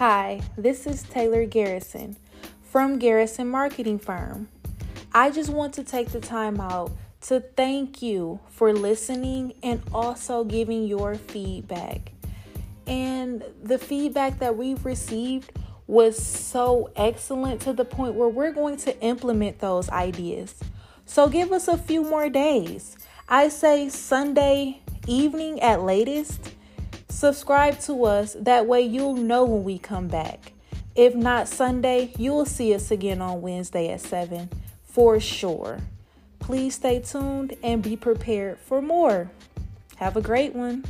Hi, this is Taylor Garrison from Garrison Marketing Firm. I just want to take the time out to thank you for listening and also giving your feedback. And the feedback that we've received was so excellent to the point where we're going to implement those ideas. So give us a few more days. I say Sunday evening at latest. Subscribe to us, that way you'll know when we come back. If not Sunday, you'll see us again on Wednesday at 7 for sure. Please stay tuned and be prepared for more. Have a great one.